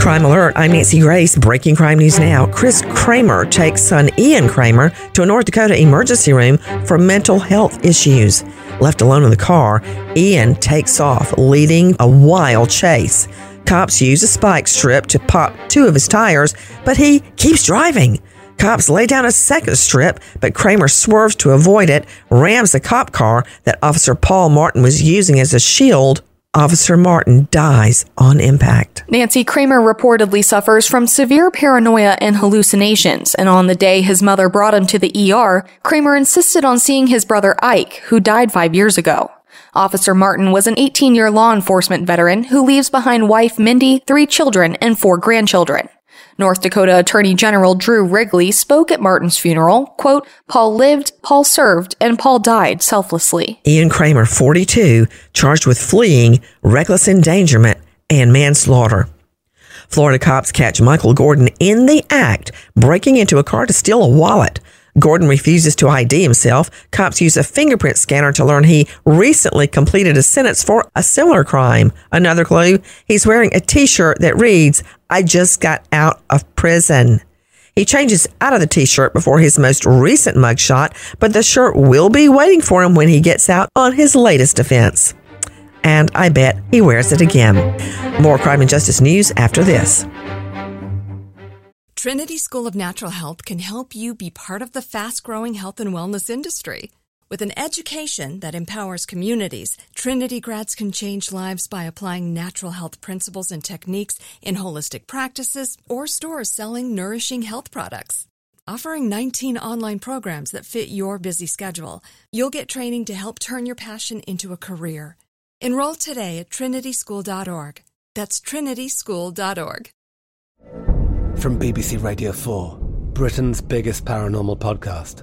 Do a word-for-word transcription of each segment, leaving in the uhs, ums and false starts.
Crime Alert, I'm Nancy Grace. Breaking crime news now. Chris Kramer takes son Ian Kramer to a North Dakota emergency room for mental health issues. Left alone in the car, Ian takes off, leading a wild chase. Cops use a spike strip to pop two of his tires, but he keeps driving. Cops lay down a second strip, but Kramer swerves to avoid it, rams the cop car that Officer Paul Martin was using as a shield. Officer Martin dies on impact. Nancy Kramer reportedly suffers from severe paranoia and hallucinations, and on the day his mother brought him to the E R, Kramer insisted on seeing his brother Ike, who died five years ago. Officer Martin was an eighteen-year law enforcement veteran who leaves behind wife Mindy, three children, and four grandchildren. North Dakota Attorney General Drew Wrigley spoke at Martin's funeral, quote, "Paul lived, Paul served, and Paul died selflessly." Ian Kramer, forty-two, charged with fleeing, reckless endangerment, and manslaughter. Florida cops catch Michael Gordon in the act, breaking into a car to steal a wallet. Gordon refuses to I D himself. Cops use a fingerprint scanner to learn he recently completed a sentence for a similar crime. Another clue, he's wearing a T-shirt that reads, "I just got out of prison." He changes out of the T-shirt before his most recent mugshot, but the shirt will be waiting for him when he gets out on his latest offense. And I bet he wears it again. More crime and justice news after this. Trinity School of Natural Health can help you be part of the fast-growing health and wellness industry. With an education that empowers communities, Trinity grads can change lives by applying natural health principles and techniques in holistic practices or stores selling nourishing health products. Offering nineteen online programs that fit your busy schedule, you'll get training to help turn your passion into a career. Enroll today at trinity school dot org. That's trinity school dot org. From B B C Radio four, Britain's biggest paranormal podcast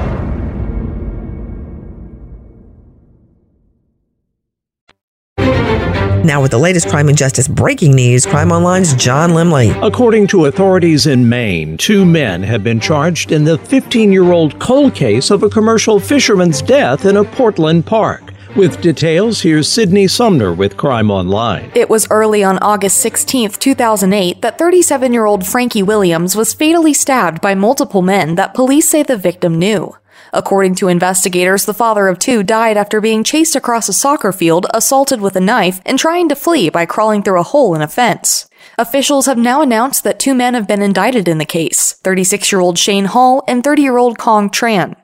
Now with the latest crime and justice breaking news, Crime Online's John Limley. According to authorities in Maine, two men have been charged in the fifteen-year-old cold case of a commercial fisherman's death in a Portland park. With details, here's Sydney Sumner with Crime Online. It was early on August sixteenth, two thousand eight, that thirty-seven-year-old Frankie Williams was fatally stabbed by multiple men that police say the victim knew. According to investigators, the father of two died after being chased across a soccer field, assaulted with a knife, and trying to flee by crawling through a hole in a fence. Officials have now announced that two men have been indicted in the case, thirty-six-year-old Shane Hall and thirty-year-old Kong Tran.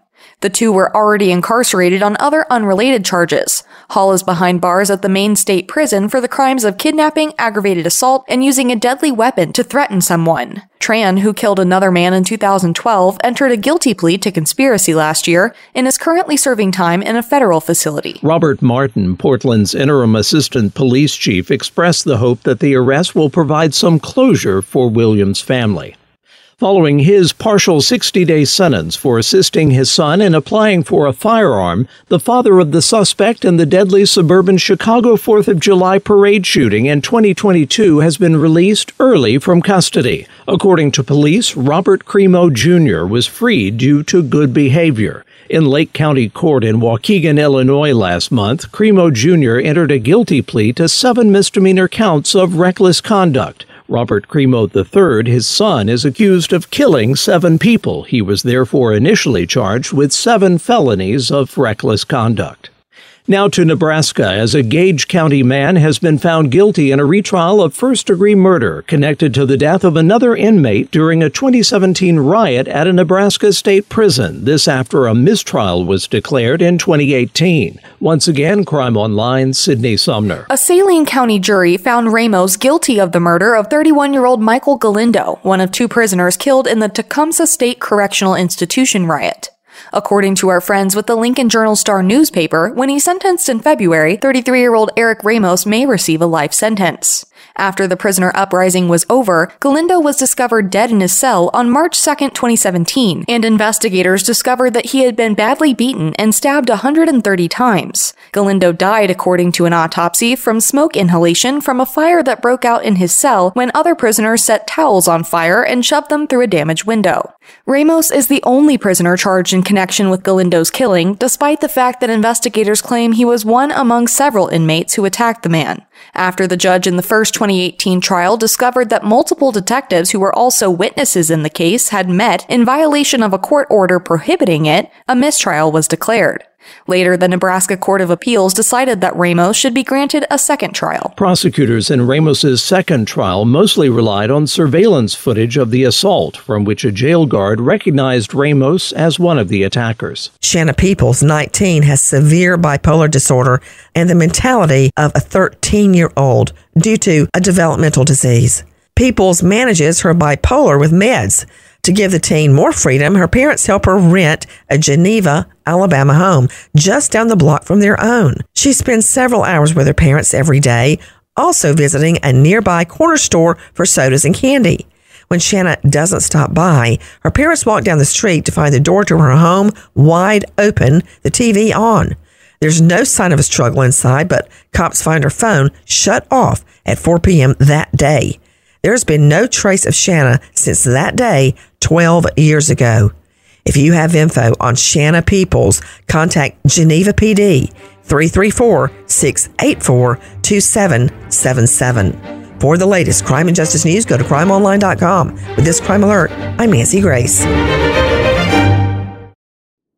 The two were already incarcerated on other unrelated charges. Hall is behind bars at the Maine State Prison for the crimes of kidnapping, aggravated assault, and using a deadly weapon to threaten someone. Tran, who killed another man in two thousand twelve, entered a guilty plea to conspiracy last year and is currently serving time in a federal facility. Robert Martin, Portland's interim assistant police chief, expressed the hope that the arrest will provide some closure for Williams' family. Following his partial sixty-day sentence for assisting his son in applying for a firearm, the father of the suspect in the deadly suburban Chicago fourth of July parade shooting in twenty twenty-two has been released early from custody. According to police, Robert Crimo Junior was freed due to good behavior. In Lake County Court in Waukegan, Illinois last month, Crimo Junior entered a guilty plea to seven misdemeanor counts of reckless conduct. Robert Crimo the third, his son, is accused of killing seven people. He was therefore initially charged with seven felonies of reckless conduct. Now to Nebraska, as a Gage County man has been found guilty in a retrial of first-degree murder connected to the death of another inmate during a twenty seventeen riot at a Nebraska state prison. This after a mistrial was declared in twenty eighteen. Once again, Crime Online's Sydney Sumner. A Saline County jury found Ramos guilty of the murder of thirty-one-year-old Michael Galindo, one of two prisoners killed in the Tecumseh State Correctional Institution riot. According to our friends with the Lincoln Journal-Star newspaper, when he's sentenced in February, thirty-three-year-old Eric Ramos may receive a life sentence. After the prisoner uprising was over, Galindo was discovered dead in his cell on March second, twenty seventeen, and investigators discovered that he had been badly beaten and stabbed one hundred thirty times. Galindo died, according to an autopsy, from smoke inhalation from a fire that broke out in his cell when other prisoners set towels on fire and shoved them through a damaged window. Ramos is the only prisoner charged in connection with Galindo's killing, despite the fact that investigators claim he was one among several inmates who attacked the man. After the judge in the first twenty eighteen trial discovered that multiple detectives who were also witnesses in the case had met in violation of a court order prohibiting it, a mistrial was declared. Later, the Nebraska Court of Appeals decided that Ramos should be granted a second trial. Prosecutors in Ramos's second trial mostly relied on surveillance footage of the assault, from which a jail guard recognized Ramos as one of the attackers. Shanna Peoples, nineteen, has severe bipolar disorder and the mentality of a thirteen-year-old due to a developmental disease. Peoples manages her bipolar with meds. To give the teen more freedom, her parents help her rent a Geneva, Alabama home just down the block from their own. She spends several hours with her parents every day, also visiting a nearby corner store for sodas and candy. When Shanna doesn't stop by, her parents walk down the street to find the door to her home wide open, the T V on. There's no sign of a struggle inside, but cops find her phone shut off at four p.m. that day. There's been no trace of Shanna since that day twelve years ago. If you have info on Shanna Peoples, contact Geneva P D three three four, six eight four, two seven seven seven. For the latest crime and justice news, go to crime online dot com. With this Crime Alert, I'm Nancy Grace.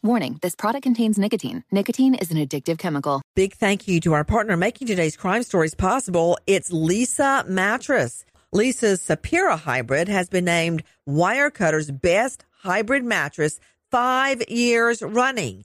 Warning, this product contains nicotine. Nicotine is an addictive chemical. Big thank you to our partner making today's crime stories possible. It's Lisa Mattress. Lisa's Sapira Hybrid has been named Wirecutter's best hybrid mattress five years running.